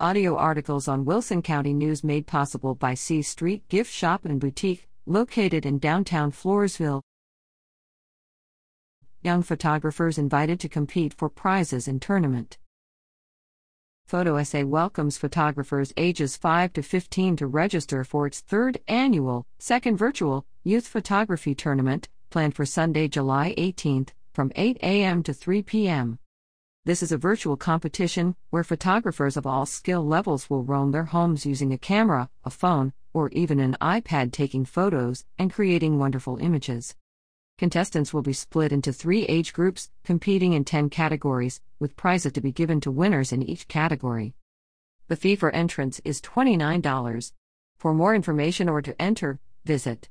Audio articles on Wilson County News made possible by C Street Gift Shop and Boutique, located in downtown Floresville. Young photographers invited to compete for prizes in tournament. PhotoSA welcomes photographers ages 5 to 15 to register for its third annual, second virtual, youth photography tournament, planned for Sunday, July 18th, from 8 a.m. to 3 p.m. This is a virtual competition where photographers of all skill levels will roam their homes using a camera, a phone, or even an iPad, taking photos and creating wonderful images. Contestants will be split into 3 age groups, competing in 10 categories, with prizes to be given to winners in each category. The fee for entrance is $29. For more information or to enter, visit